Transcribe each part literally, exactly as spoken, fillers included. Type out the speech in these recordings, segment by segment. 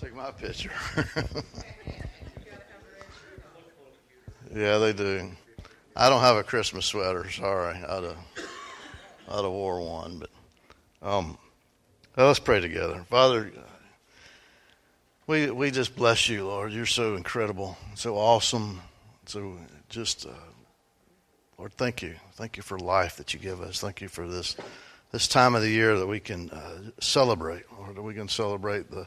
take my picture. Yeah, they do. I don't have a Christmas sweater. Sorry, I'd have, I'd have wore one. But um, well, let's pray together. Father, we we just bless you, Lord. You're so incredible, so awesome. So just, uh, Lord, thank you. Thank you for life that you give us. Thank you for this this time of the year that we can uh, celebrate, Lord, that we can celebrate the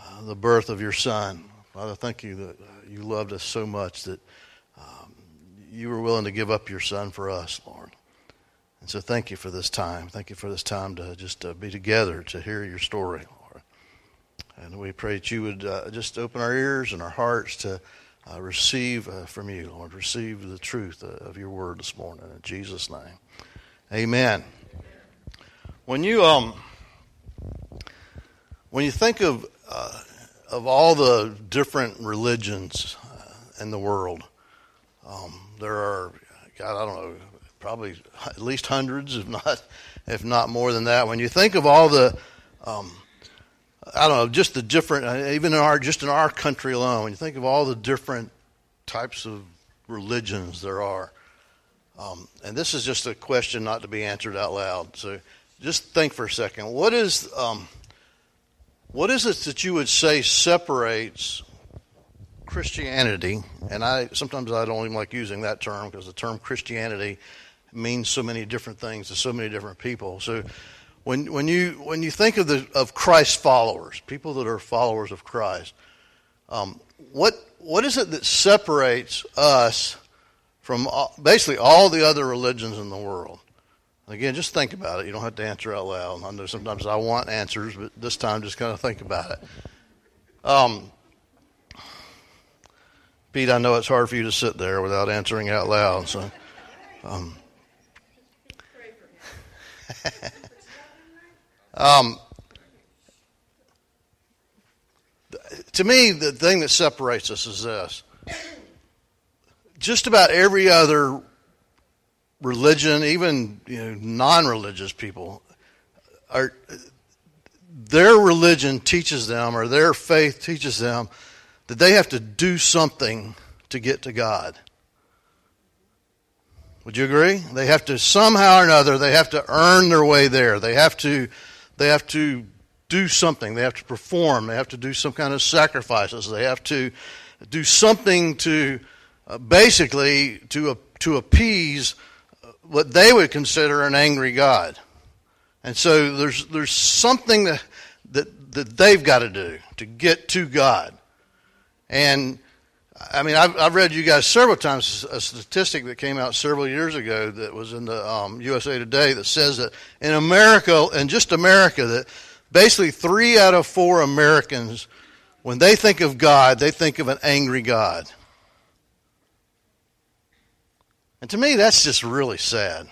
uh, the birth of your Son. Father, thank you that uh, you loved us so much that um, you were willing to give up your Son for us, Lord. And so thank you for this time. Thank you for this time to just uh, be together, to hear your story, Lord. And we pray that you would uh, just open our ears and our hearts to uh, receive uh, from you, Lord. Receive the truth uh, of your word this morning. In Jesus' name, amen. When you um, when you think of uh, of all the different religions uh, in the world, um, there are God, I don't know, probably at least hundreds, if not if not more than that. When you think of all the, um, I don't know, just the different, even in our just in our country alone, when you think of all the different types of religions there are, um, and this is just a question not to be answered out loud, so. Just think for a second. What is um, what is it that you would say separates Christianity? And I sometimes I don't even like using that term because the term Christianity means so many different things to so many different people. So when when you when you think of the of Christ followers, people that are followers of Christ, um, what what is it that separates us from all, basically all the other religions in the world? Again, just think about it. You don't have to answer out loud. I know sometimes I want answers, but this time just kind of think about it. Um, Pete, I know it's hard for you to sit there without answering out loud. So, um, um, to me, the thing that separates us is this. Just about every other religion, even you know, non-religious people, are their religion teaches them, or their faith teaches them, that they have to do something to get to God. Would you agree? They have to somehow or another. They have to earn their way there. They have to. They have to do something. They have to perform. They have to do some kind of sacrifices. They have to do something to uh, basically to to appease what they would consider an angry God. And so there's there's something that that, that they've got to do to get to God. And, I mean, I've, I've read you guys several times a statistic that came out several years ago that was in the um, U S A Today that says that in America, in just America, that basically three out of four Americans, when they think of God, they think of an angry God. And to me, that's just really sad.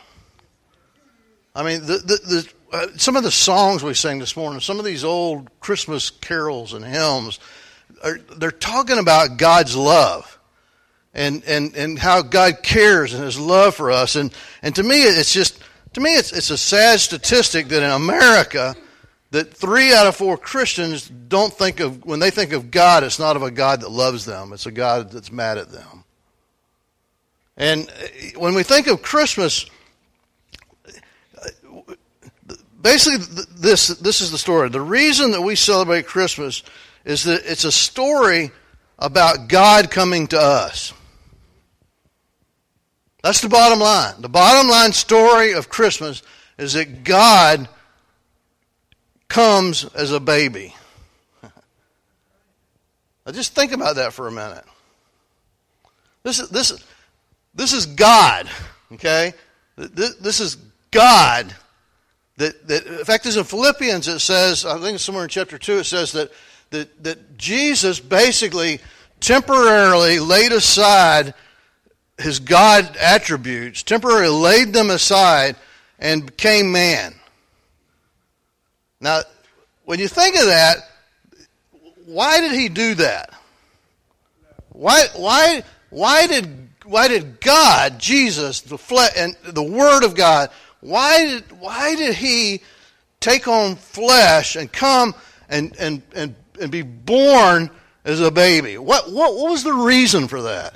I mean, the, the, the, uh, some of the songs we sang this morning, some of these old Christmas carols and hymns, are, they're talking about God's love and, and, and how God cares and His love for us. And, and to me, it's just to me, it's it's a sad statistic that in America, that three out of four Christians don't think of when they think of God, it's not of a God that loves them; it's a God that's mad at them. And when we think of Christmas, basically this this is the story. The reason that we celebrate Christmas is that it's a story about God coming to us. That's the bottom line. The bottom line story of Christmas is that God comes as a baby. Now just think about that for a minute. This is this is This is God, okay? This is God. That, that, in fact, this in Philippians, it says, I think somewhere in chapter two, it says that, that, that Jesus basically temporarily laid aside his God attributes, temporarily laid them aside and became man. Now, when you think of that, why did he do that? Why, why, why did God? Why did God, Jesus, the flesh, and the Word of God, why did why did He take on flesh and come and and and and be born as a baby. What, what, what was the reason for that?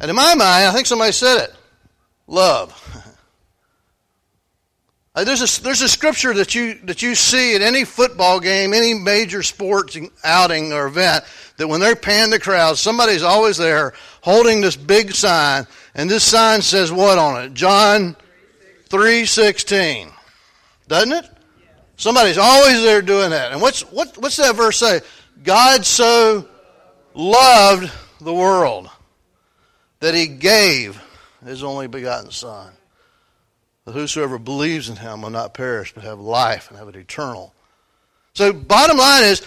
And in my mind, I think somebody said it. Love. There's a, there's a scripture that you that you see at any football game, any major sports outing or event, that when they're panning the crowd, somebody's always there holding this big sign, and this sign says what on it? John three sixteen. Doesn't it? Yeah. Somebody's always there doing that. And what's what what's that verse say? God so loved the world that he gave his only begotten Son, that whosoever believes in him will not perish but have life and have it eternal. So bottom line is,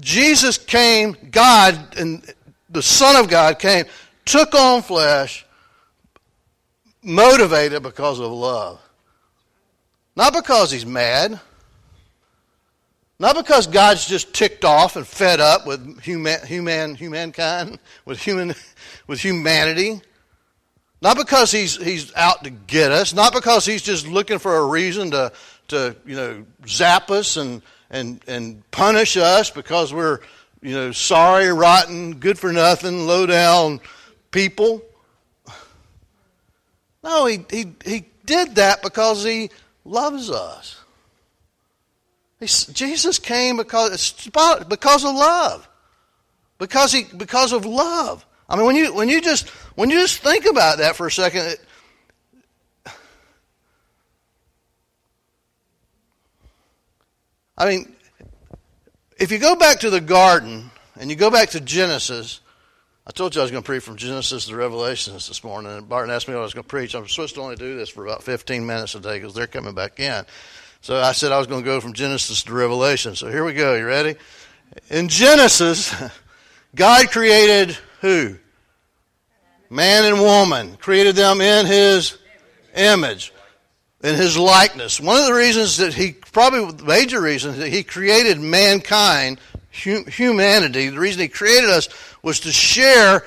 Jesus came, God, and the Son of God came, took on flesh, motivated because of love. Not because he's mad. Not because God's just ticked off and fed up with human, human, humankind, with human, with humanity. Not because he's he's out to get us. Not because he's just looking for a reason to to you know zap us and and and punish us because we're you know sorry, rotten, good for nothing, low down people. No, he he he did that because he loves us. He, Jesus came because because of love, because he because of love. I mean, when you when you just when you just think about that for a second, it, I mean, if you go back to the garden and you go back to Genesis, I told you I was going to preach from Genesis to Revelations this morning, and Barton asked me what I was going to preach. I'm supposed to only do this for about fifteen minutes a day because they're coming back in. So I said I was going to go from Genesis to Revelation. So here we go. You ready? In Genesis, God created who? Man and woman. Created them in his image, in his likeness. One of the reasons that he, probably the major reason that he created mankind, humanity, the reason he created us was to share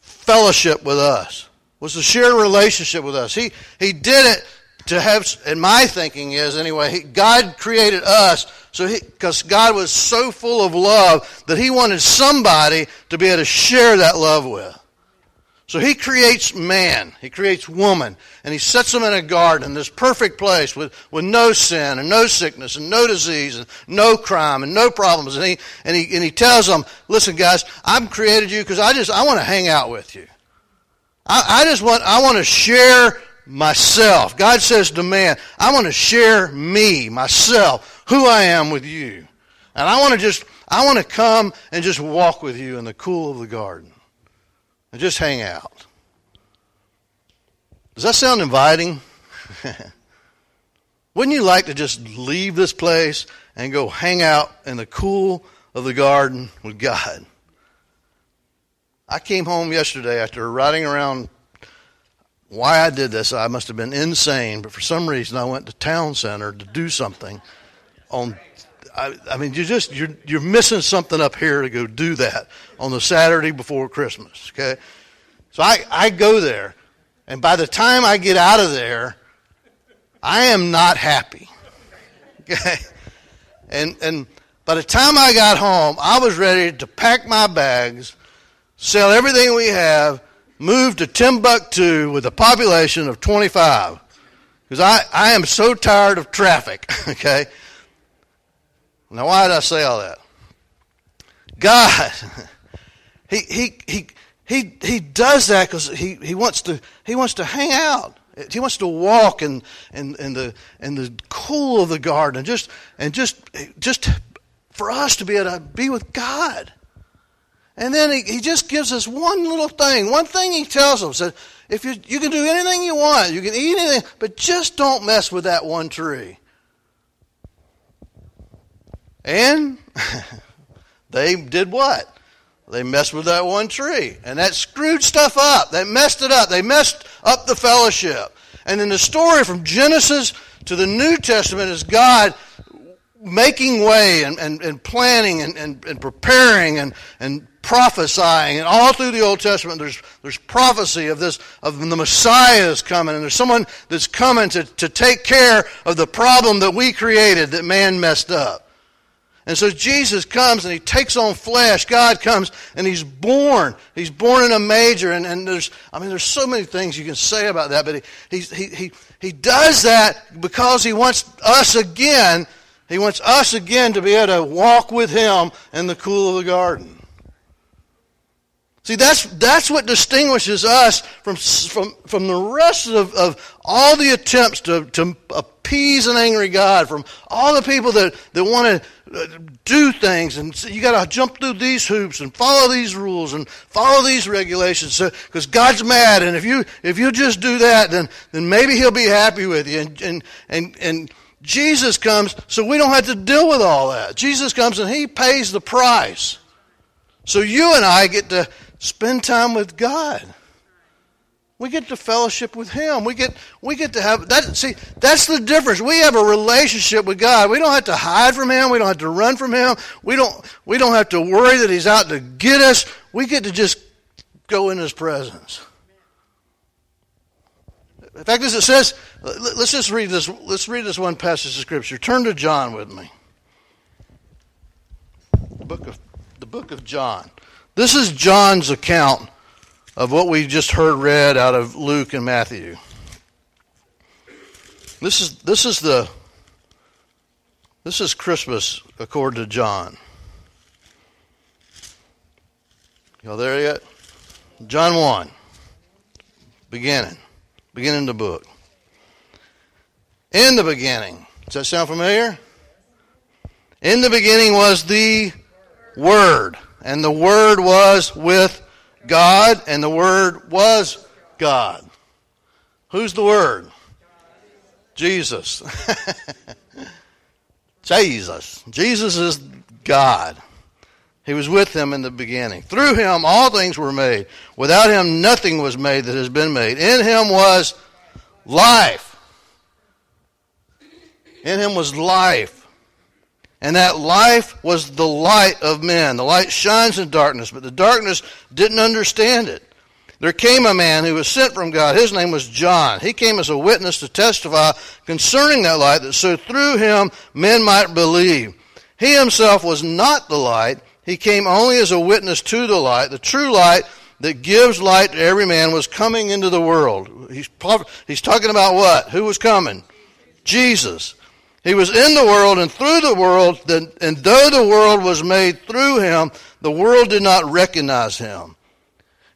fellowship with us, was to share relationship with us. He he did it to have, and my thinking is anyway, he, God created us so he, because God was so full of love that he wanted somebody to be able to share that love with. So he creates man, he creates woman, and he sets them in a garden, this perfect place with, with no sin and no sickness and no disease and no crime and no problems. And he and he and he tells them, listen guys, I've created you because I just I want to hang out with you. I, I just want I want to share myself. God says to man, I want to share me, myself, who I am with you. And I want to just I want to come and just walk with you in the cool of the garden. And just hang out. Does that sound inviting? Wouldn't you like to just leave this place and go hang out in the cool of the garden with God? I came home yesterday after riding around. Why I did this, I must have been insane, but for some reason I went to town center to do something. On, I, I mean, you just you're you're missing something up here to go do that on the Saturday before Christmas. Okay, so I, I go there, and by the time I get out of there, I am not happy. Okay, and and by the time I got home, I was ready to pack my bags, sell everything we have, move to Timbuktu with a population of twenty-five, because I I am so tired of traffic. Okay. Now, why did I say all that? God, he he he he he does that because he, he wants to he wants to hang out. He wants to walk in, in, in the in the cool of the garden, and just and just just for us to be able to be with God. And then he, he just gives us one little thing, one thing he tells us, that if you you can do anything you want, you can eat anything, but just don't mess with that one tree. And they did what? They messed with that one tree. And that screwed stuff up. They messed it up. They messed up the fellowship. And then the story from Genesis to the New Testament is God making way and, and, and planning and, and, and preparing and, and prophesying. And all through the Old Testament there's there's prophecy of this, of the Messiah is coming, and there's someone that's coming to, to take care of the problem that we created, that man messed up. And so Jesus comes and he takes on flesh. God comes and he's born. He's born in a manger. And, and there's, I mean, there's so many things you can say about that. But he, he, he, he does that because he wants us again. He wants us again to be able to walk with him in the cool of the garden. See, that's that's what distinguishes us from from, from the rest of, of all the attempts to, to appease an angry God, from all the people that, that want to do things, and you got to jump through these hoops and follow these rules and follow these regulations, because so, God's mad, and if you if you just do that, then then maybe He'll be happy with you. And and and and Jesus comes, so we don't have to deal with all that. Jesus comes and He pays the price, so you and I get to spend time with God. We get to fellowship with Him. We get we get to have that. See, that's the difference. We have a relationship with God. We don't have to hide from Him. We don't have to run from Him. We don't we don't have to worry that He's out to get us. We get to just go in His presence. In fact, as it says, let's just read this. Let's read this one passage of Scripture. Turn to John with me. The book of the book of John. This is John's account of what we just heard read out of Luke and Matthew. This is this is the this is Christmas according to John. Y'all there yet? John one. Beginning. Beginning the book. In the beginning. Does that sound familiar? In the beginning was the Word. And the Word was with God, and the Word was God. Who's the Word? Jesus. Jesus. Jesus is God. He was with Him in the beginning. Through Him all things were made. Without Him nothing was made that has been made. In Him was life. In Him was life. And that life was the light of men. The light shines in darkness, but the darkness didn't understand it. There came a man who was sent from God. His name was John. He came as a witness to testify concerning that light, that so through him men might believe. He himself was not the light. He came only as a witness to the light. The true light that gives light to every man was coming into the world. He's, he's talking about what? Who was coming? Jesus. He was in the world and through the world, and though the world was made through him, the world did not recognize him.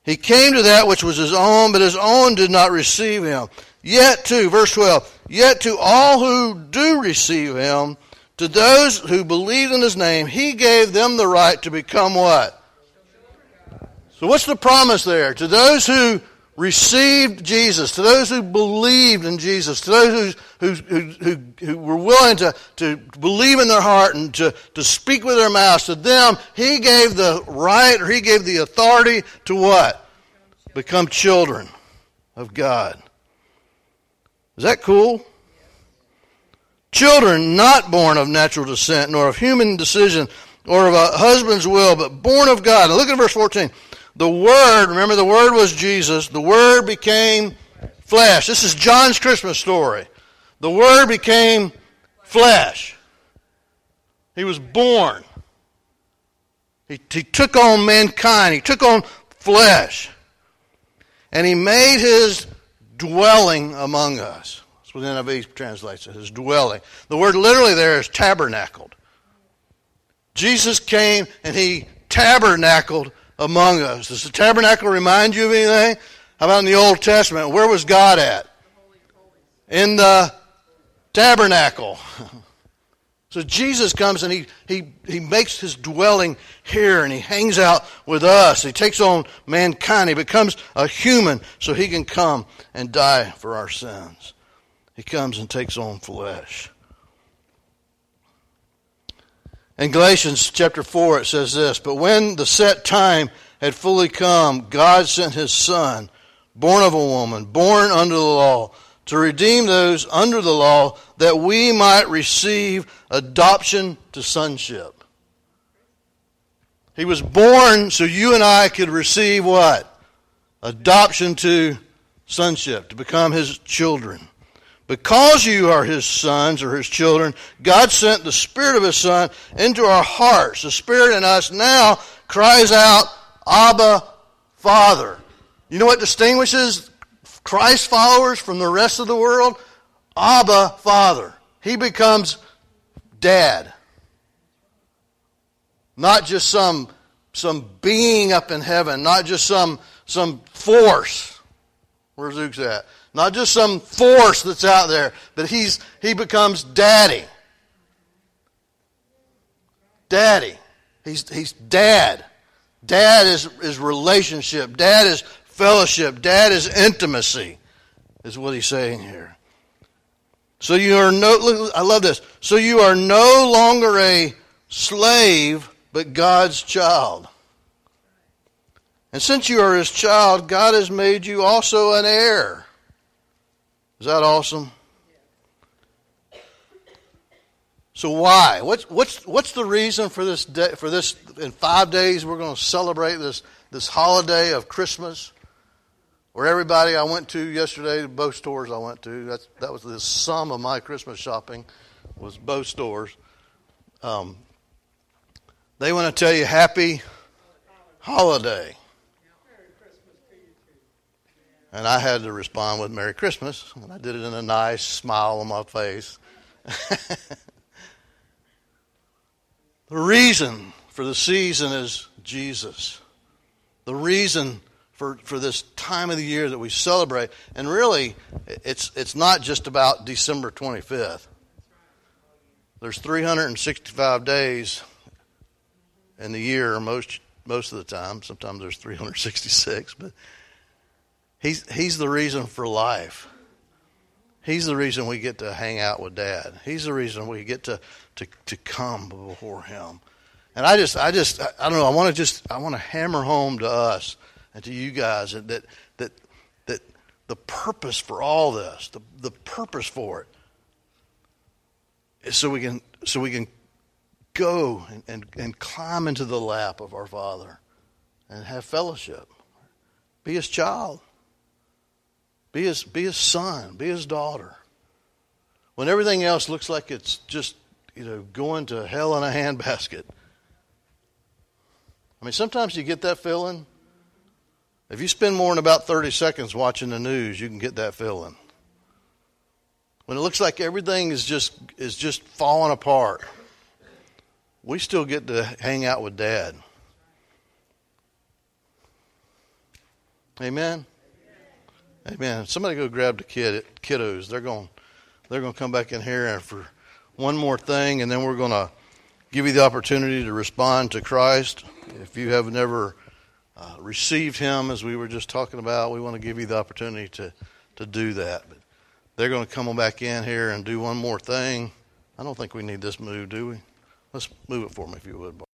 He came to that which was his own, but his own did not receive him. Yet to, verse twelve, yet to all who do receive him, to those who believed in his name, he gave them the right to become what? So what's the promise there? To those who received Jesus, to those who believed in Jesus, to those who who who, who were willing to, to believe in their heart and to, to speak with their mouths, to them, he gave the right, or he gave the authority to what? Become children of God. Is that cool? Children not born of natural descent, nor of human decision, or of a husband's will, but born of God. Now look at verse fourteen. The Word, remember the Word was Jesus. The Word became flesh. This is John's Christmas story. The Word became flesh. He was born. He, he took on mankind. He took on flesh. And he made his dwelling among us. That's what the N I V translates it, his dwelling. The word literally there is tabernacled. Jesus came and he tabernacled among us. Does the tabernacle remind you of anything? How about in the Old Testament? Where was God at? In the tabernacle. So Jesus comes and he, he, he makes his dwelling here, and he hangs out with us. He takes on mankind. He becomes a human so he can come and die for our sins. He comes and takes on flesh. In Galatians chapter four, it says this, but when the set time had fully come, God sent his Son, born of a woman, born under the law, to redeem those under the law, that we might receive adoption to sonship. He was born so you and I could receive what? Adoption to sonship, to become his children. Because you are his sons or his children, God sent the Spirit of his Son into our hearts. The Spirit in us now cries out, Abba, Father. You know what distinguishes Christ followers from the rest of the world? Abba, Father. He becomes Dad. Not just some, some being up in heaven, not just some, some force. Where's Luke's at? Not just some force that's out there, but he's he becomes Daddy. Daddy. He's he's Dad. Dad is, is relationship. Dad is fellowship. Dad is intimacy, is what he's saying here. So you are no, look, I love this. So you are no longer a slave, but God's child. And since you are his child, God has made you also an heir. Is that awesome? So why? What's what's what's the reason for this day, for this in five days we're going to celebrate this this holiday of Christmas? Where everybody I went to yesterday, both stores I went to, that's, that was the sum of my Christmas shopping, was both stores. Um, they want to tell you happy holiday. And I had to respond with Merry Christmas, and I did it in a nice smile on my face. The reason for the season is Jesus. The reason for, for this time of the year that we celebrate, and really, it's it's not just about December twenty-fifth. There's three hundred sixty-five days in the year most most of the time. Sometimes there's three hundred sixty-six, but He's he's the reason for life. He's the reason we get to hang out with Dad. He's the reason we get to to, to come before Him. And I just I just I don't know. I want to just I want to hammer home to us and to you guys that that that, that the purpose for all this, the, the purpose for it, is so we can so we can go and, and, and climb into the lap of our Father and have fellowship. Be His child. Be his, be his son. Be his daughter. When everything else looks like it's just, you know, going to hell in a handbasket. I mean, sometimes you get that feeling. If you spend more than about thirty seconds watching the news, you can get that feeling. When it looks like everything is just is just falling apart, we still get to hang out with Dad. Amen? Amen. Somebody go grab the kid, kiddos. They're going, they're going to come back in here and for one more thing, and then we're going to give you the opportunity to respond to Christ. If you have never uh, received Him, as we were just talking about, we want to give you the opportunity to, to do that. But they're going to come back in here and do one more thing. I don't think we need this move, do we? Let's move it for me, if you would.